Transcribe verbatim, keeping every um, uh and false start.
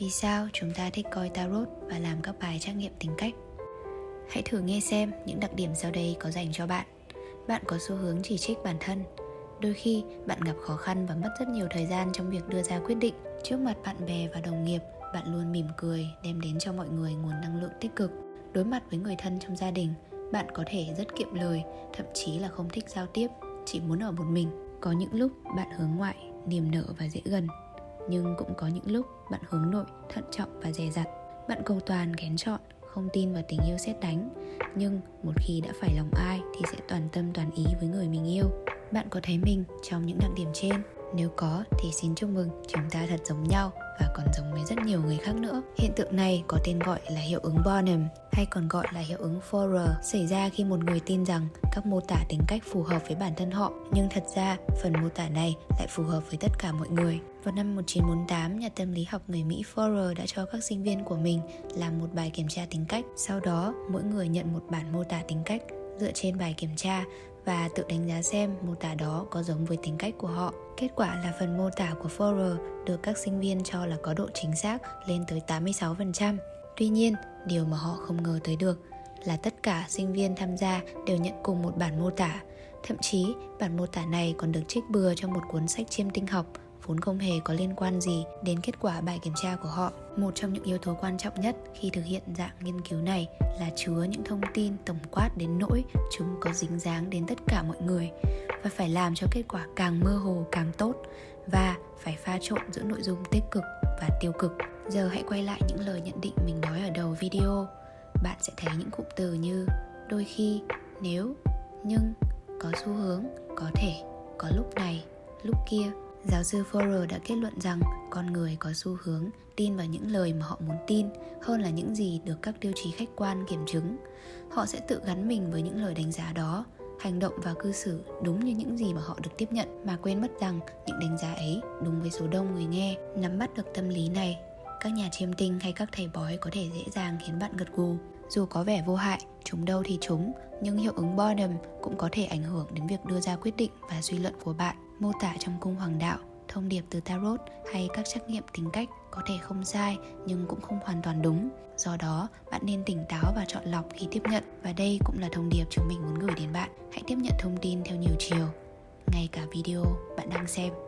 Vì sao chúng ta thích coi tarot và làm các bài trắc nghiệm tính cách? Hãy thử nghe xem những đặc điểm sau đây có dành cho bạn. Bạn có xu hướng chỉ trích bản thân. Đôi khi bạn gặp khó khăn và mất rất nhiều thời gian trong việc đưa ra quyết định. Trước mặt bạn bè và đồng nghiệp, bạn luôn mỉm cười, đem đến cho mọi người nguồn năng lượng tích cực. Đối mặt với người thân trong gia đình, bạn có thể rất kiệm lời, thậm chí là không thích giao tiếp, chỉ muốn ở một mình. Có những lúc bạn hướng ngoại, niềm nở và dễ gần. Nhưng cũng có những lúc bạn hướng nội, thận trọng và dè dặt. Bạn cầu toàn, kén chọn, không tin vào tình yêu sét đánh. Nhưng một khi đã phải lòng ai thì sẽ toàn tâm toàn ý với người mình yêu. Bạn có thấy mình trong những đặc điểm trên? Nếu có thì xin chúc mừng, chúng ta thật giống nhau và còn giống với rất nhiều người khác nữa. Hiện tượng này có tên gọi là hiệu ứng Barnum hay còn gọi là hiệu ứng Forer, xảy ra khi một người tin rằng các mô tả tính cách phù hợp với bản thân họ, nhưng thật ra phần mô tả này lại phù hợp với tất cả mọi người. Vào năm một nghìn chín trăm bốn mươi tám, nhà tâm lý học người Mỹ Forer đã cho các sinh viên của mình làm một bài kiểm tra tính cách. Sau đó, mỗi người nhận một bản mô tả tính cách dựa trên bài kiểm tra và tự đánh giá xem mô tả đó có giống với tính cách của họ. Kết quả là phần mô tả của Forer được các sinh viên cho là có độ chính xác lên tới tám mươi sáu phần trăm. Tuy nhiên, điều mà họ không ngờ tới được là tất cả sinh viên tham gia đều nhận cùng một bản mô tả. Thậm chí, bản mô tả này còn được trích bừa trong một cuốn sách chiêm tinh học, vốn không hề có liên quan gì đến kết quả bài kiểm tra của họ. Một trong những yếu tố quan trọng nhất khi thực hiện dạng nghiên cứu này là chứa những thông tin tổng quát đến nỗi chúng có dính dáng đến tất cả mọi người, và phải làm cho kết quả càng mơ hồ càng tốt, và phải pha trộn giữa nội dung tích cực và tiêu cực. Giờ hãy quay lại những lời nhận định mình nói ở đầu video. Bạn sẽ thấy những cụm từ như đôi khi, nếu, nhưng, có xu hướng, có thể, có lúc này, lúc kia. Giáo sư Forer đã kết luận rằng con người có xu hướng tin vào những lời mà họ muốn tin hơn là những gì được các tiêu chí khách quan kiểm chứng. Họ sẽ tự gắn mình với những lời đánh giá đó, hành động và cư xử đúng như những gì mà họ được tiếp nhận, mà quên mất rằng những đánh giá ấy đúng với số đông người nghe. Nắm bắt được tâm lý này, các nhà chiêm tinh hay các thầy bói có thể dễ dàng khiến bạn gật gù. Dù có vẻ vô hại, chúng đâu thì chúng, nhưng hiệu ứng Barnum cũng có thể ảnh hưởng đến việc đưa ra quyết định và suy luận của bạn. Mô tả trong cung hoàng đạo, thông điệp từ tarot hay các trắc nghiệm tính cách có thể không sai nhưng cũng không hoàn toàn đúng. Do đó, bạn nên tỉnh táo và chọn lọc khi tiếp nhận. Và đây cũng là thông điệp chúng mình muốn gửi đến bạn. Hãy tiếp nhận thông tin theo nhiều chiều. Ngay cả video bạn đang xem.